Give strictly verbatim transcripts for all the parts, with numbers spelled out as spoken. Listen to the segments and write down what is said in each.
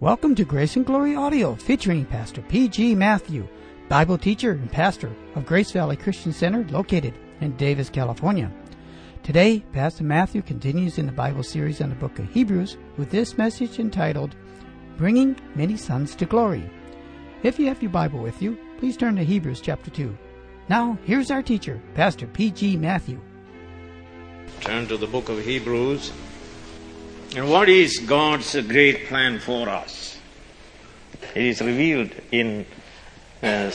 Welcome to Grace and Glory Audio, featuring Pastor P G. Matthew, Bible teacher and pastor of Grace Valley Christian Center, located in Davis, California. Today, Pastor Matthew continues in the Bible series on the book of Hebrews with this message entitled, Bringing Many Sons to Glory. If you have your Bible with you, please turn to Hebrews chapter two. Now, here's our teacher, Pastor P G. Matthew. Turn to the book of Hebrews. And what is God's great plan for us? It is revealed in the uh,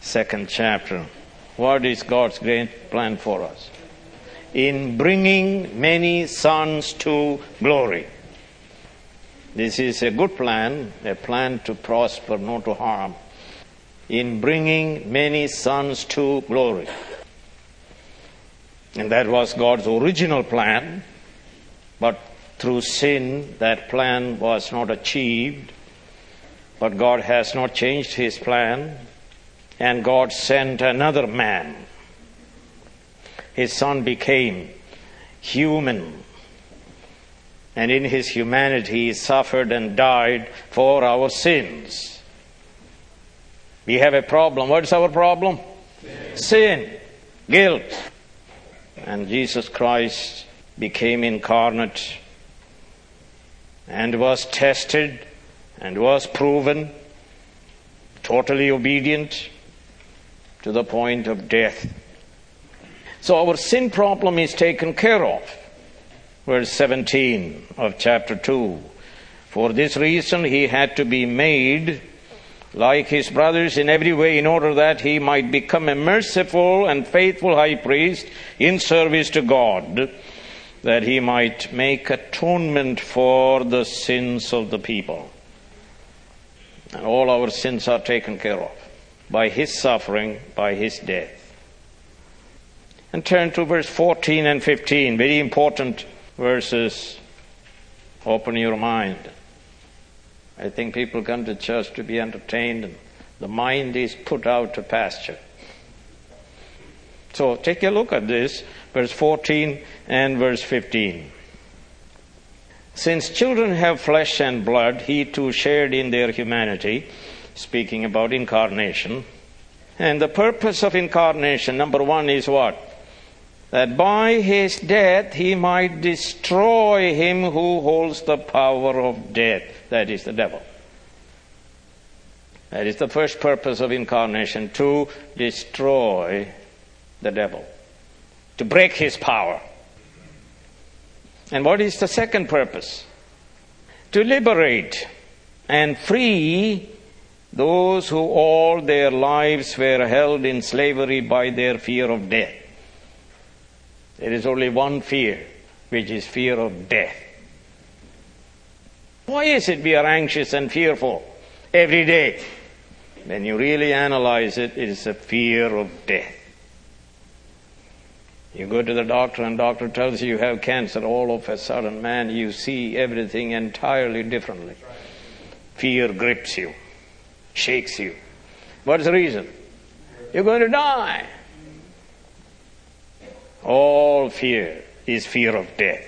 second chapter. What is God's great plan for us? In bringing many sons to glory. This is a good plan, a plan to prosper, not to harm. In bringing many sons to glory. And that was God's original plan, but through sin, that plan was not achieved, but God has not changed His plan, and God sent another man. His Son became human, and in His humanity, He suffered and died for our sins. We have a problem. What is our problem? Sin. Sin, guilt. And Jesus Christ became incarnate, and was tested and was proven totally obedient to the point of death. So our sin problem is taken care of. Verse seventeen of chapter two. For this reason he had to be made like his brothers in every way, in order that he might become a merciful and faithful high priest in service to God, that he might make atonement for the sins of the people. And all our sins are taken care of by his suffering, by his death. And turn to verse fourteen and fifteen, very important verses. Open your mind. I think people come to church to be entertained, and the mind is put out to pasture. So take a look at this, verse fourteen and verse fifteen. Since children have flesh and blood, he too shared in their humanity, speaking about incarnation. And the purpose of incarnation, number one, is what? That by his death he might destroy him who holds the power of death, that is the devil. That is the first purpose of incarnation, to destroy the devil, to break his power. And what is the second purpose? To liberate and free those who all their lives were held in slavery by their fear of death. There is only one fear, which is fear of death. Why is it we are anxious and fearful every day? When you really analyze it, it is a fear of death. You go to the doctor and doctor tells you you have cancer. All of a sudden, man, you see everything entirely differently. Fear grips you, shakes you. What is the reason? You're going to die. All fear is fear of death.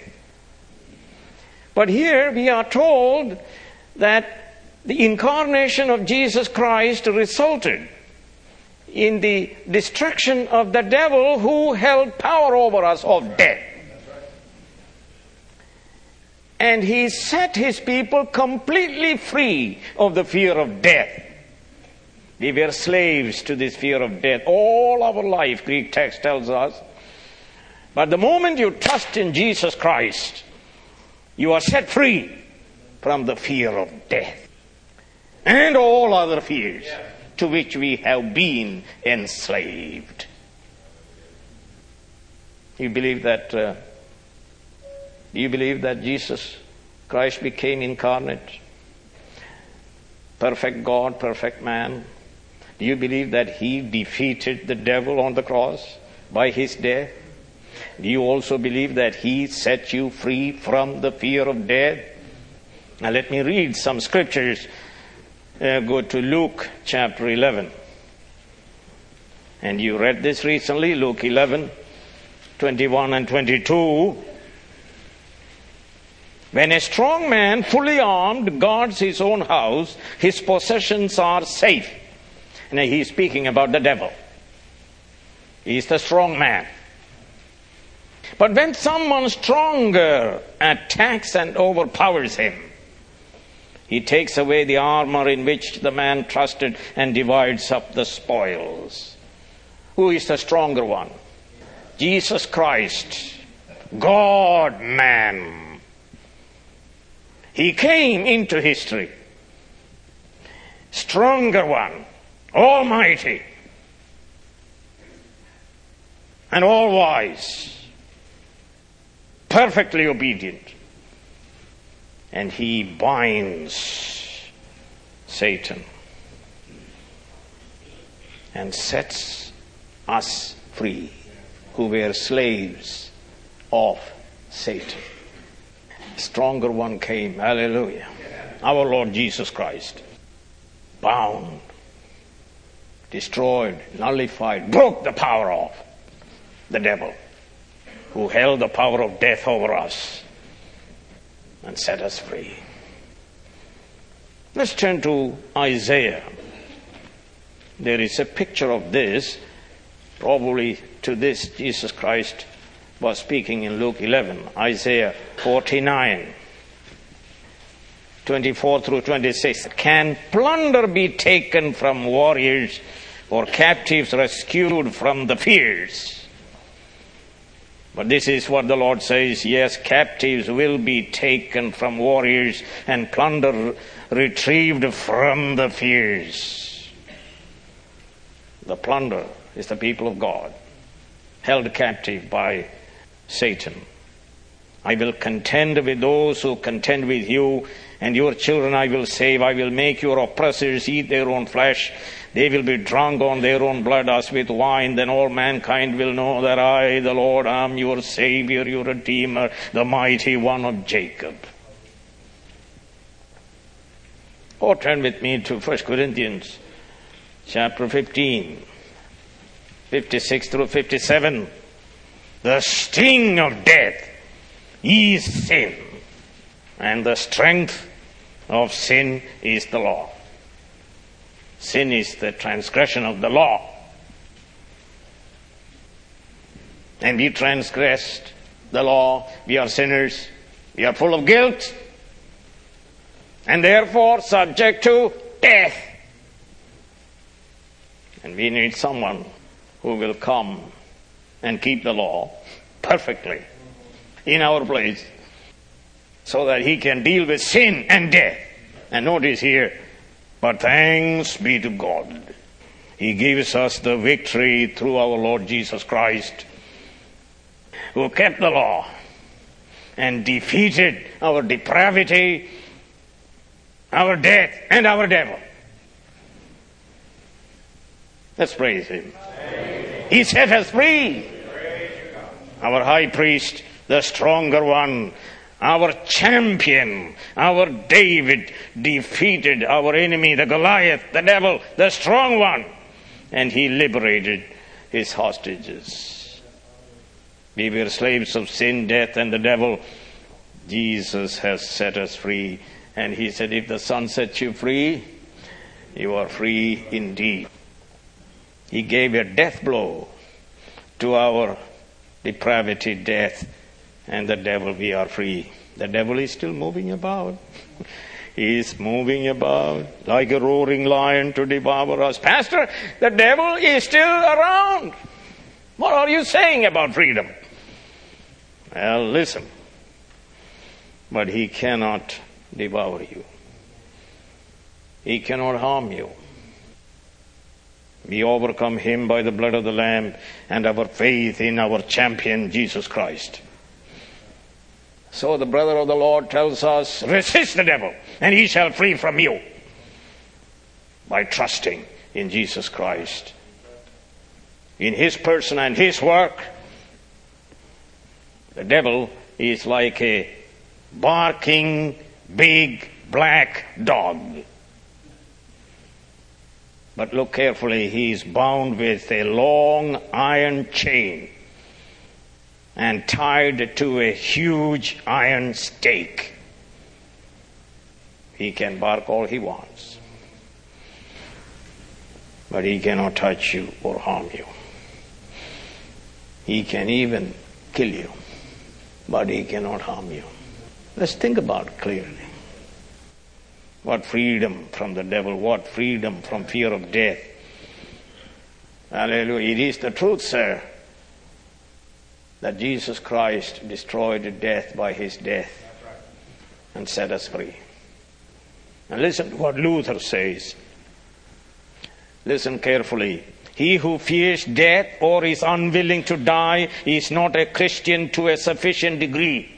But here we are told that the incarnation of Jesus Christ resulted in the destruction of the devil who held power over us of death. And he set his people completely free of the fear of death. We were slaves to this fear of death all our life, Greek text tells us. But the moment you trust in Jesus Christ, you are set free from the fear of death and all other fears. Yeah. To which we have been enslaved. You believe that? Uh, do you believe that Jesus Christ became incarnate, perfect God, perfect man? Do you believe that He defeated the devil on the cross by His death? Do you also believe that He set you free from the fear of death? Now let me read some scriptures. Uh, go to Luke chapter eleven. And you read this recently, Luke eleven, twenty-one and twenty-two. When a strong man, fully armed, guards his own house, his possessions are safe. Now he is speaking about the devil. He is the strong man. But when someone stronger attacks and overpowers him, he takes away the armor in which the man trusted and divides up the spoils. Who is the stronger one? Jesus Christ, God-man. He came into history. Stronger one, almighty, and all-wise, perfectly obedient. And he binds Satan and sets us free, who were slaves of Satan. Stronger one came, hallelujah. Our Lord Jesus Christ, bound, destroyed, nullified, broke the power of the devil, who held the power of death over us, and set us free. Let's turn to Isaiah. There is a picture of this. Probably to this Jesus Christ was speaking in Luke eleven. Isaiah forty-nine, twenty-four through twenty-six. Can plunder be taken from warriors, or captives rescued from the fierce? But this is what the Lord says, yes, captives will be taken from warriors and plunder retrieved from the fierce. The plunder is the people of God, held captive by Satan. I will contend with those who contend with you, and your children I will save. I will make your oppressors eat their own flesh. They will be drunk on their own blood as with wine. Then all mankind will know that I, the Lord, am your Savior, your Redeemer, the Mighty One of Jacob. Or turn with me to First Corinthians chapter fifteen, fifty-six through fifty-seven. The sting of death is sin, and the strength of sin is the law. Sin is the transgression of the law. And we transgressed the law. We are sinners. We are full of guilt, and therefore subject to death. And we need someone who will come and keep the law perfectly in our place, so that he can deal with sin and death. And notice here, but thanks be to God, he gives us the victory through our Lord Jesus Christ, who kept the law and defeated our depravity, our death, and our devil. Let's praise him. Praise. He set us free. Our high priest, the stronger one, our champion, our David, defeated our enemy, the Goliath, the devil, the strong one. And he liberated his hostages. We were slaves of sin, death, and the devil. Jesus has set us free. And he said, if the Son sets you free, you are free indeed. He gave a death blow to our depravity, death, and the devil. We are free. The devil is still moving about. He is moving about like a roaring lion to devour us. Pastor, the devil is still around. What are you saying about freedom? Well, listen. But he cannot devour you. He cannot harm you. We overcome him by the blood of the Lamb and our faith in our champion, Jesus Christ. So the brother of the Lord tells us, resist the devil, and he shall flee from you, by trusting in Jesus Christ, in his person and his work. The devil is like a barking big black dog. But look carefully, he is bound with a long iron chain and tied to a huge iron stake. He can bark all he wants, but he cannot touch you or harm you. He can even kill you, but he cannot harm you. Let's think about it clearly. What freedom from the devil, what freedom from fear of death. Hallelujah. It is the truth, sir, that Jesus Christ destroyed death by his death and set us free. And listen to what Luther says. Listen carefully. He who fears death or is unwilling to die is not a Christian to a sufficient degree.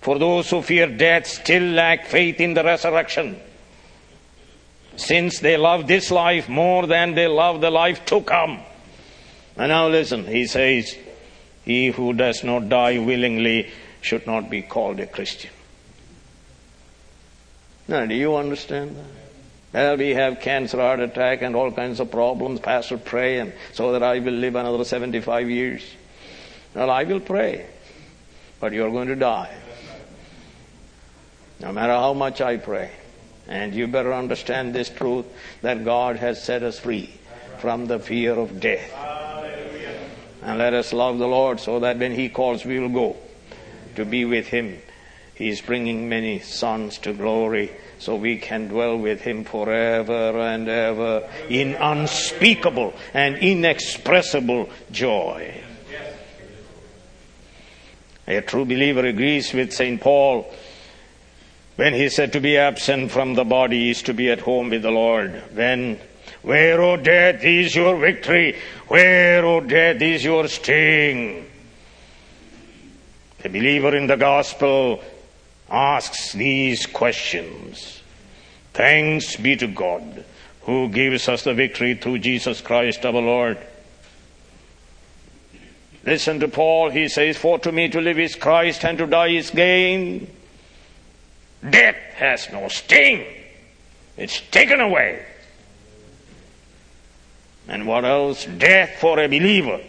For those who fear death still lack faith in the resurrection, since they love this life more than they love the life to come. And now listen, he says, he who does not die willingly should not be called a Christian. Now, do you understand that? Well, we have cancer, heart attack, and all kinds of problems. Pastor, pray, and so that I will live another seventy-five years. Well, I will pray, but you're going to die. No matter how much I pray. And you better understand this truth, that God has set us free from the fear of death. Hallelujah. And let us love the Lord so that when He calls, we will go to be with Him. He is bringing many sons to glory, so we can dwell with Him forever and ever in unspeakable and inexpressible joy. A true believer agrees with Saint Paul when he said, to be absent from the body is to be at home with the Lord. When, where, O death, is your victory? Where, O death, is your sting? The believer in the gospel asks these questions. Thanks be to God who gives us the victory through Jesus Christ our Lord. Listen to Paul. He says, for to me to live is Christ and to die is gain. Death has no sting. It's taken away. And what else? Death for a believer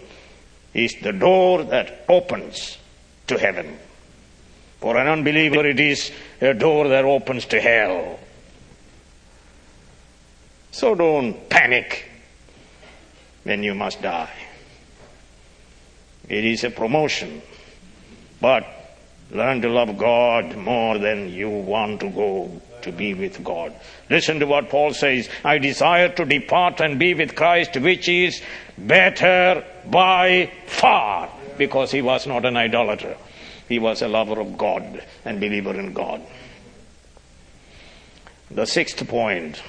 is the door that opens to heaven. For an unbeliever, it is a door that opens to hell. So don't panic when you must die. It is a promotion. But learn to love God more than you want to go to be with God. Listen to what Paul says. I desire to depart and be with Christ, which is better by far, because he was not an idolater. He was a lover of God and believer in God. The sixth point.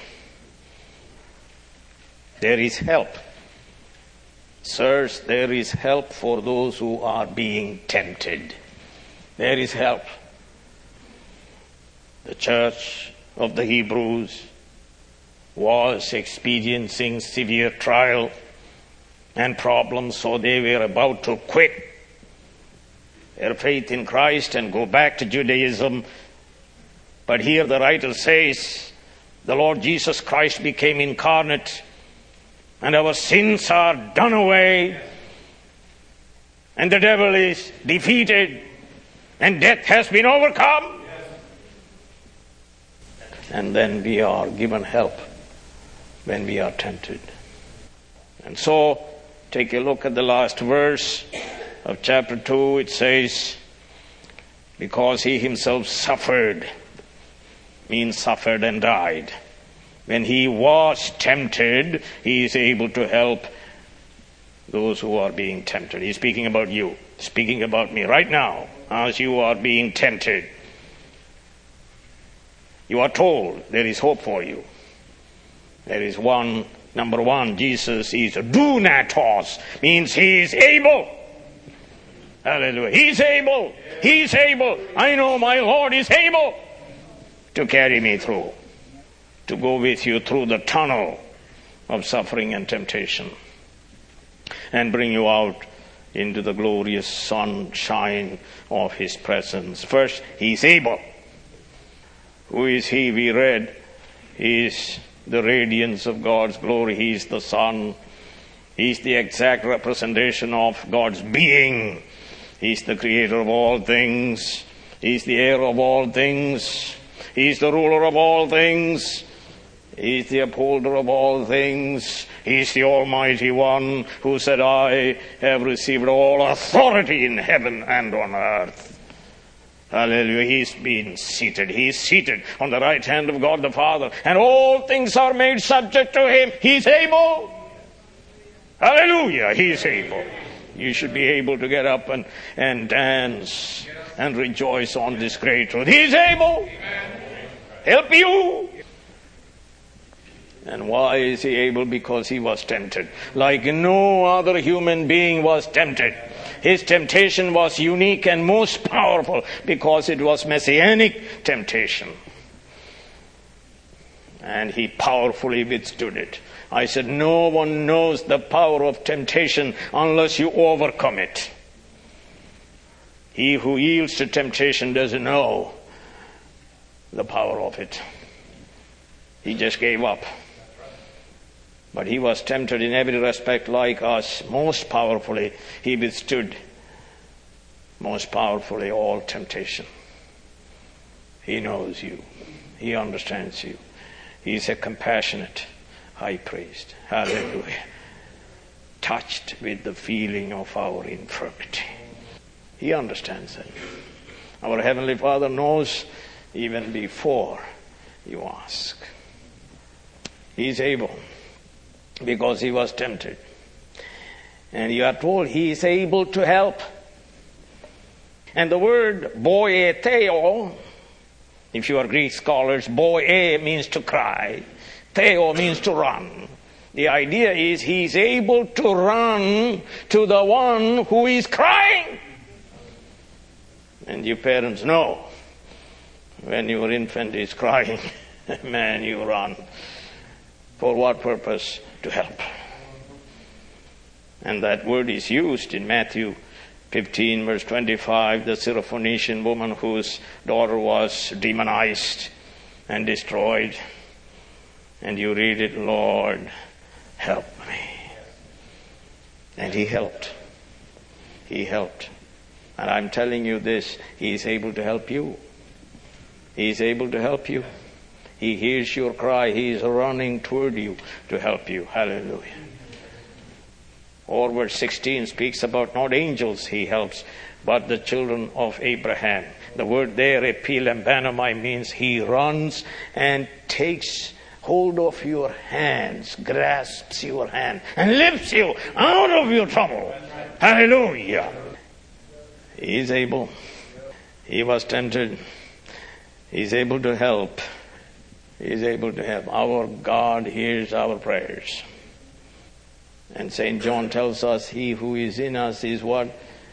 There is help. Sirs, there is help for those who are being tempted. There is help. The church of the Hebrews was experiencing severe trial and problems, so they were about to quit their faith in Christ and go back to Judaism. But here the writer says, the Lord Jesus Christ became incarnate, and our sins are done away, and the devil is defeated, and death has been overcome. And then we are given help when we are tempted. And so, take a look at the last verse of chapter two, it says, because he himself suffered, means suffered and died. When he was tempted, he is able to help those who are being tempted. He's speaking about you, speaking about me right now, as you are being tempted. You are told there is hope for you. There is one, number one, Jesus is dunatos, means he is able. Hallelujah. He's able. He's able. I know my Lord is able to carry me through, to go with you through the tunnel of suffering and temptation, and bring you out into the glorious sunshine of His presence. First, He's able. Who is He? We read, He is the radiance of God's glory. He is the sun. He is the exact representation of God's being. He's the creator of all things. He's the heir of all things. He's the ruler of all things. He's the upholder of all things. He's the Almighty One who said, I have received all authority in heaven and on earth. Hallelujah. He's been seated. He's seated on the right hand of God the Father. And all things are made subject to Him. He's able. Hallelujah. He's able. You should be able to get up and, and dance and rejoice on this great truth. He's able. Help you. And why is He able? Because He was tempted. Like no other human being was tempted. His temptation was unique and most powerful because it was messianic temptation. And He powerfully withstood it. I said, no one knows the power of temptation unless you overcome it. He who yields to temptation doesn't know the power of it. He just gave up. But He was tempted in every respect like us. Most powerfully, He withstood most powerfully all temptation. He knows you. He understands you. He's a compassionate high priest. Hallelujah. Touched with the feeling of our infirmity. He understands it. Our Heavenly Father knows even before you ask. He's able. Because He was tempted. And you are told He is able to help. And the word boieteo, if you are Greek scholars, boie means to cry. Theo means to run. The idea is He is able to run to the one who is crying. And you parents know, when your infant is crying, man, you run. For what purpose? To help. And that word is used in Matthew fifteen, verse twenty-five, the Syrophoenician woman whose daughter was demonized and destroyed. And you read it, Lord, help me. And He helped. He helped. And I'm telling you this, He is able to help you. He is able to help you. He hears your cry. He is running toward you to help you. Hallelujah. Or verse sixteen speaks about not angels He helps, but the children of Abraham. The word there, epilembanomai, means He runs and takes hold of your hands, grasps your hand, and lifts you out of your trouble. Hallelujah. He is able. He was tempted. He is able to help. He is able to help. Our God hears our prayers. And Saint John tells us, He who is in us is what?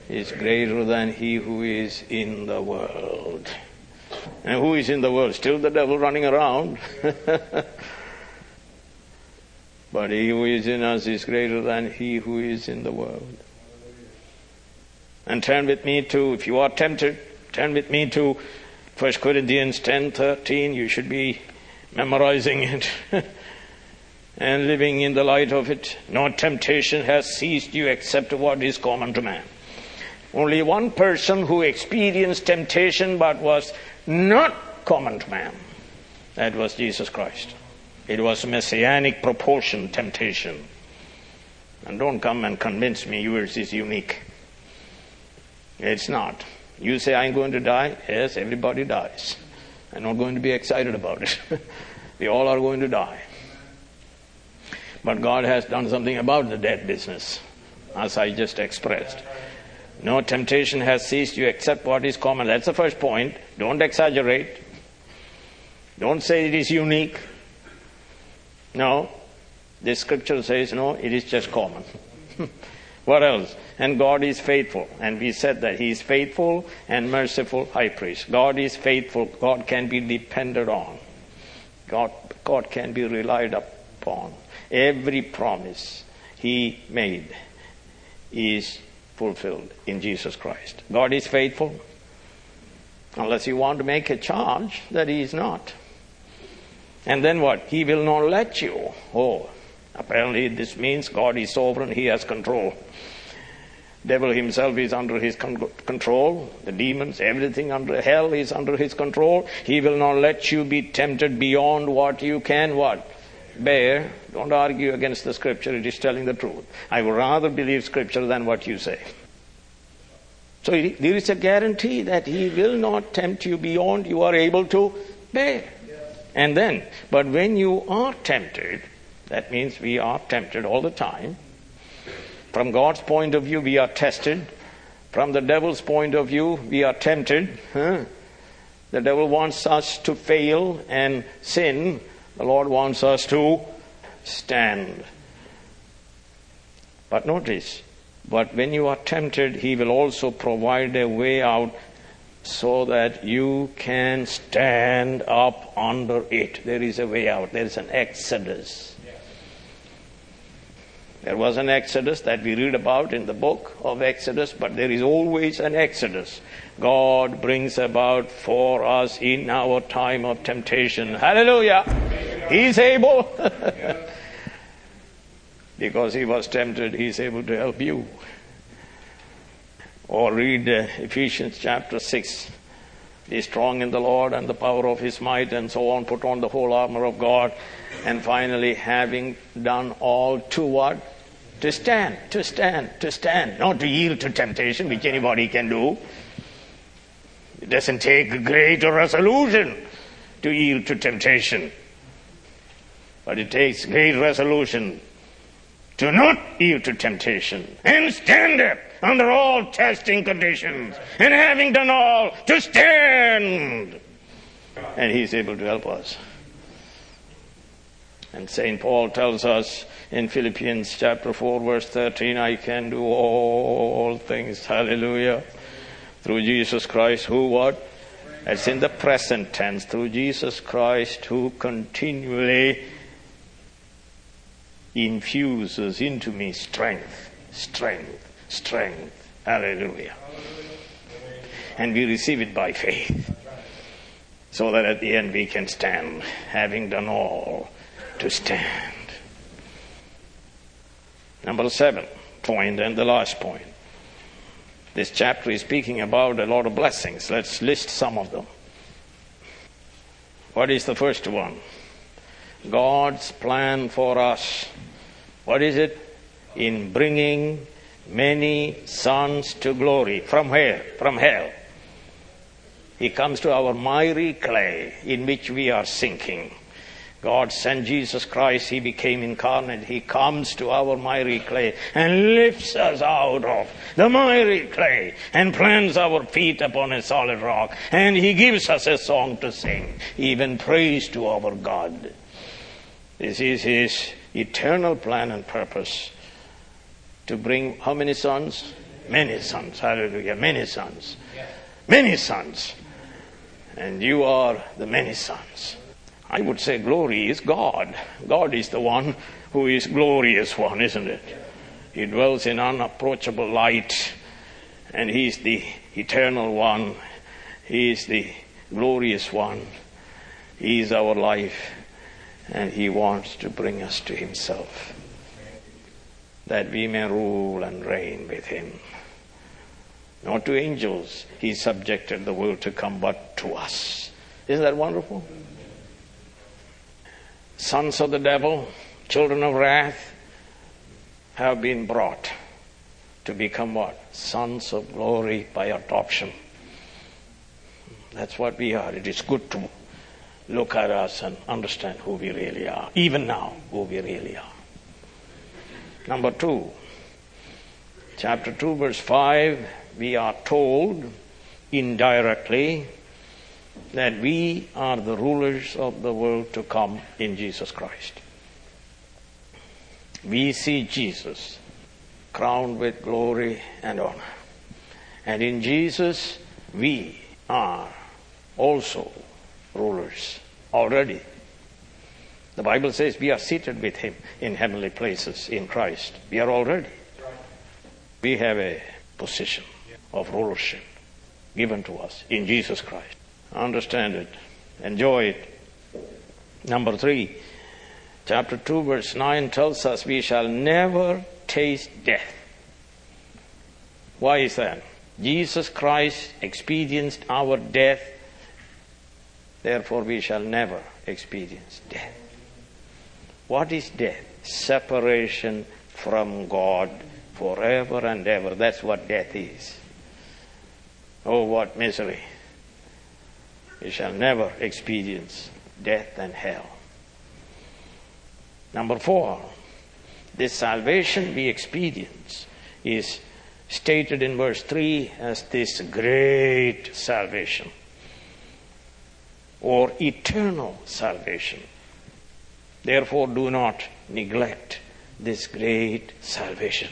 Is greater than he who is in the world. And who is in the world? Still the devil running around. But He who is in us is greater than he who is in the world. And turn with me to, if you are tempted, turn with me to First Corinthians ten thirteen. You should be memorizing it and living in the light of it. No temptation has seized you except what is common to man. Only one person who experienced temptation but was not common to man. That was Jesus Christ. It was messianic proportion temptation. And don't come and convince me yours is unique. It's not. You say, I'm going to die. Yes, everybody dies. I'm not going to be excited about it. We all are going to die. But God has done something about the dead business, as I just expressed. No temptation has seized you except what is common. That's the first point. Don't exaggerate. Don't say it is unique. No. The scripture says, no, it is just common. What else? And God is faithful. And we said that He is faithful and merciful high priest. God is faithful. God can be depended on. God, God can be relied upon. Every promise He made is fulfilled in Jesus Christ. God is faithful. Unless you want to make a charge that He is not. And then what? He will not let you. Oh, apparently this means God is sovereign. He has control. Devil himself is under his con- control. The demons, everything under hell is under his control. He will not let you be tempted beyond what you can what? Bear. Don't argue against the scripture. It is telling the truth. I would rather believe scripture than what you say. So there is a guarantee that he will not tempt you beyond you are able to bear. And then, but when you are tempted, that means we are tempted all the time. From God's point of view, we are tested. From the devil's point of view, we are tempted. Huh? The devil wants us to fail and sin. The Lord wants us to stand. But notice, but when you are tempted, he will also provide a way out so that you can stand up under it. There is a way out. There is an exodus. There was an exodus that we read about in the book of Exodus, but there is always an exodus. God brings about for us in our time of temptation. Hallelujah! He's able. Because he was tempted, he's able to help you. Or read uh, Ephesians chapter six. Be strong in the Lord and the power of his might, and so on. Put on the whole armor of God. And finally, having done all to what? To stand, to stand, to stand. Not to yield to temptation, which anybody can do. It doesn't take great resolution to yield to temptation. But it takes great resolution to not yield to temptation. And stand up under all testing conditions. And having done all, to stand. And he's able to help us. And Saint Paul tells us in Philippians chapter four verse thirteen, I can do all things, hallelujah, through Jesus Christ who what? It's in the present tense, through Jesus Christ who continually infuses into me strength, strength, strength, hallelujah. And we receive it by faith, so that at the end we can stand, having done all to stand. Number seven point and the last point. This chapter is speaking about a lot of blessings. Let's list some of them. What is the first one? God's plan for us. What is it? In bringing many sons to glory. From where? From hell. He comes to our miry clay in which we are sinking. God sent Jesus Christ. He became incarnate. He comes to our miry clay and lifts us out of the miry clay and plants our feet upon a solid rock. And he gives us a song to sing, even praise to our God. This is his eternal plan and purpose. To bring how many sons? Many sons. Hallelujah. Many sons. Many sons. And you are the many sons. I would say glory is God. God is the one who is glorious one, isn't it? He dwells in unapproachable light. And he is the eternal one. He is the glorious one. He is our life. And he wants to bring us to himself, that we may rule and reign with him. Not to angels. He subjected the world to come, but to us. Isn't that wonderful? Sons of the devil, children of wrath, have been brought to become what? Sons of glory by adoption. That's what we are. It is good to look at us and understand who we really are. Even now, who we really are. Number two. Chapter two, verse five. We are told indirectly that we are the rulers of the world to come in Jesus Christ. We see Jesus crowned with glory and honor. And in Jesus, we are also rulers already. The Bible says we are seated with him in heavenly places in Christ. We are already. We have a position of rulership given to us in Jesus Christ. Understand it. Enjoy it. Number three. Chapter two verse nine tells us we shall never taste death. Why is that? Jesus Christ experienced our death, therefore we shall never experience death. What is death? Separation from God forever and ever. That's what death is. Oh, what misery. We shall never experience death and hell. Number four, this salvation we experience is stated in verse three as this great salvation or eternal salvation. Therefore, do not neglect this great salvation.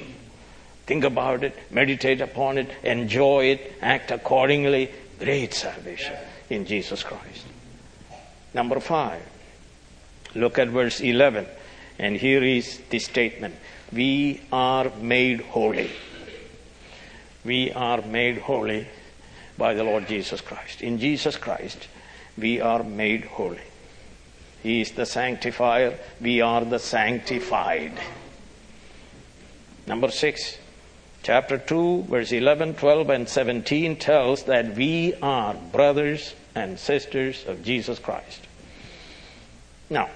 Think about it, meditate upon it, enjoy it, act accordingly. Great salvation in Jesus Christ. Number five, look at verse eleven. And here is the statement. We are made holy. We are made holy by the Lord Jesus Christ. In Jesus Christ, we are made holy. He is the sanctifier. We are the sanctified. Number six, chapter two, verse eleven, twelve, and seventeen tells that we are brothers and sisters of Jesus Christ. Now,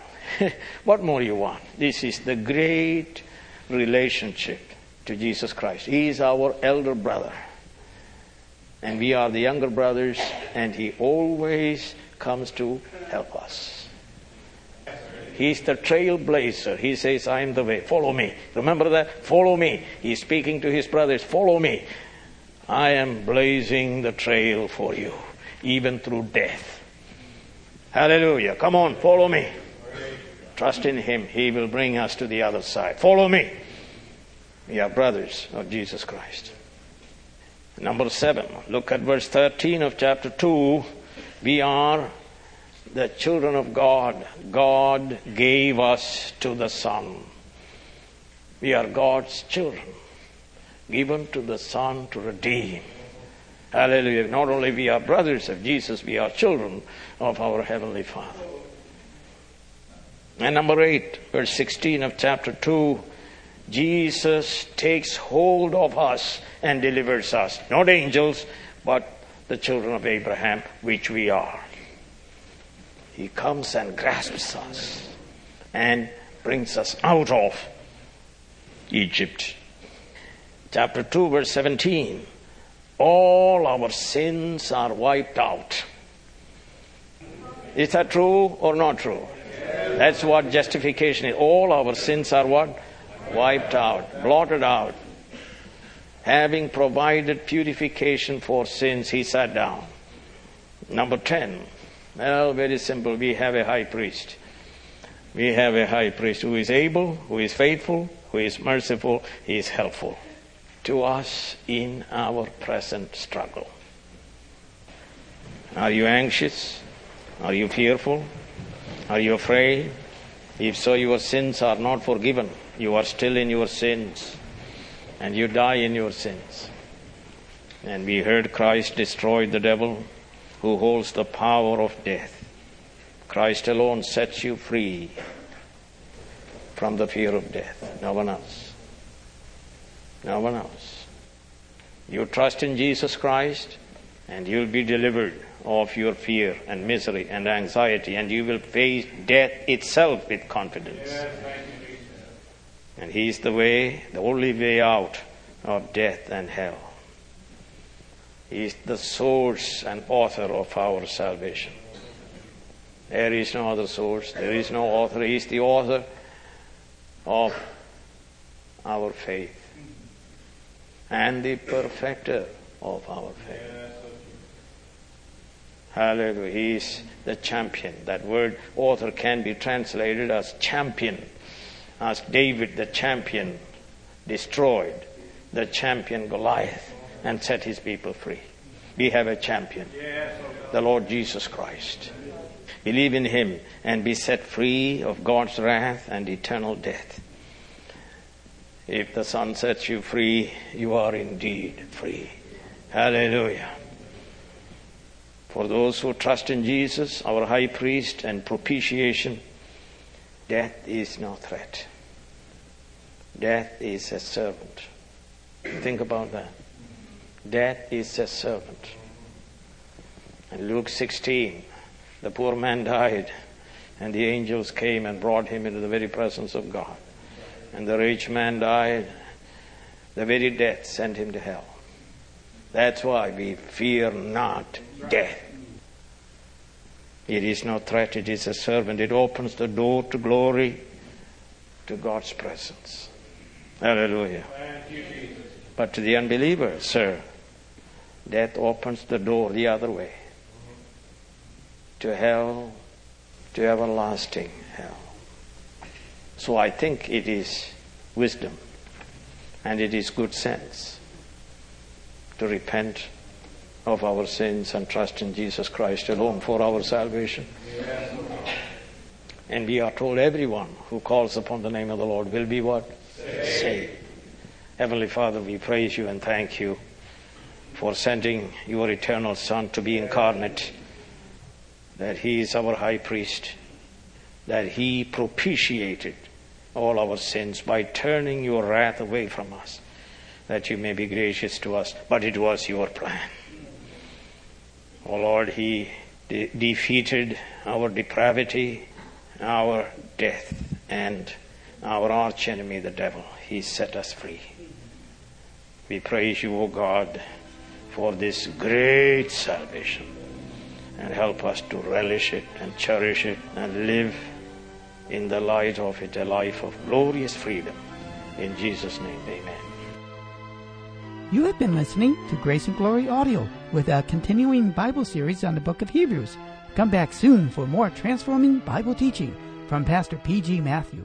what more you want? This is the great relationship to Jesus Christ. He is our elder brother. And we are the younger brothers, and He always comes to help us. He's the trailblazer. He says, I am the way. Follow me. Remember that? Follow me. He's speaking to His brothers. Follow me. I am blazing the trail for you, even through death. Hallelujah. Come on, follow me. Trust in Him. He will bring us to the other side. Follow me. We are brothers of Jesus Christ. Number seven, look at verse thirteen of chapter two. We are the children of God. God gave us to the Son. We are God's children, given to the Son to redeem. Hallelujah. Not only we are brothers of Jesus, we are children of our Heavenly Father. And number eight, verse sixteen of chapter two, Jesus takes hold of us and delivers us. Not angels, but the children of Abraham, which we are. He comes and grasps us and brings us out of Egypt. Chapter two, verse seventeen. All our sins are wiped out. Is that true or not true? That's what justification is. All our sins are what? Wiped out, blotted out. Having provided purification for sins, He sat down. Number ten. Well, very simple. We have a high priest. We have a high priest who is able, who is faithful, who is merciful, he is helpful to us in our present struggle. Are you anxious? Are you fearful? Are you afraid? If so, your sins are not forgiven. You are still in your sins, and you die in your sins. And we heard Christ destroyed the devil, who holds the power of death. Christ alone sets you free from the fear of death. No one else. No one else. You trust in Jesus Christ, and you'll be delivered of your fear and misery and anxiety, and you will face death itself with confidence. And He is the way, the only way out of death and hell. He is the source and author of our salvation. There is no other source. There is no author. He is the author of our faith and the perfecter of our faith. Hallelujah. He is the champion. That word author can be translated as champion. As David, the champion, destroyed the champion Goliath and set his people free. We have a champion, the Lord Jesus Christ. Believe in Him and be set free of God's wrath and eternal death. If the Son sets you free, you are indeed free. Hallelujah. For those who trust in Jesus, our high priest and propitiation, death is no threat. Death is a servant. Think about that. Death is a servant. In Luke sixteen, the poor man died, and the angels came and brought him into the very presence of God. And the rich man died, the very death sent him to hell. That's why we fear not death. It is no threat, it is a servant. It opens the door to glory, to God's presence. Hallelujah. Thank you, Jesus. But to the unbeliever, sir, death opens the door the other way. To hell, to everlasting hell. So I think it is wisdom and it is good sense to repent of our sins and trust in Jesus Christ alone for our salvation. Yes. And we are told everyone who calls upon the name of the Lord will be what? Saved. Saved. Heavenly Father, we praise you and thank you for sending your eternal Son to be incarnate, that he is our high priest, that he propitiated all our sins by turning your wrath away from us, that you may be gracious to us. But it was your plan. O Lord, he de- defeated our depravity, our death, and our arch enemy, the devil. He set us free. We praise you, O God, for this great salvation. And help us to relish it and cherish it and live in the light of it, a life of glorious freedom. In Jesus' name, amen. You have been listening to Grace and Glory Audio with our continuing Bible series on the book of Hebrews. Come back soon for more transforming Bible teaching from Pastor P G Matthew.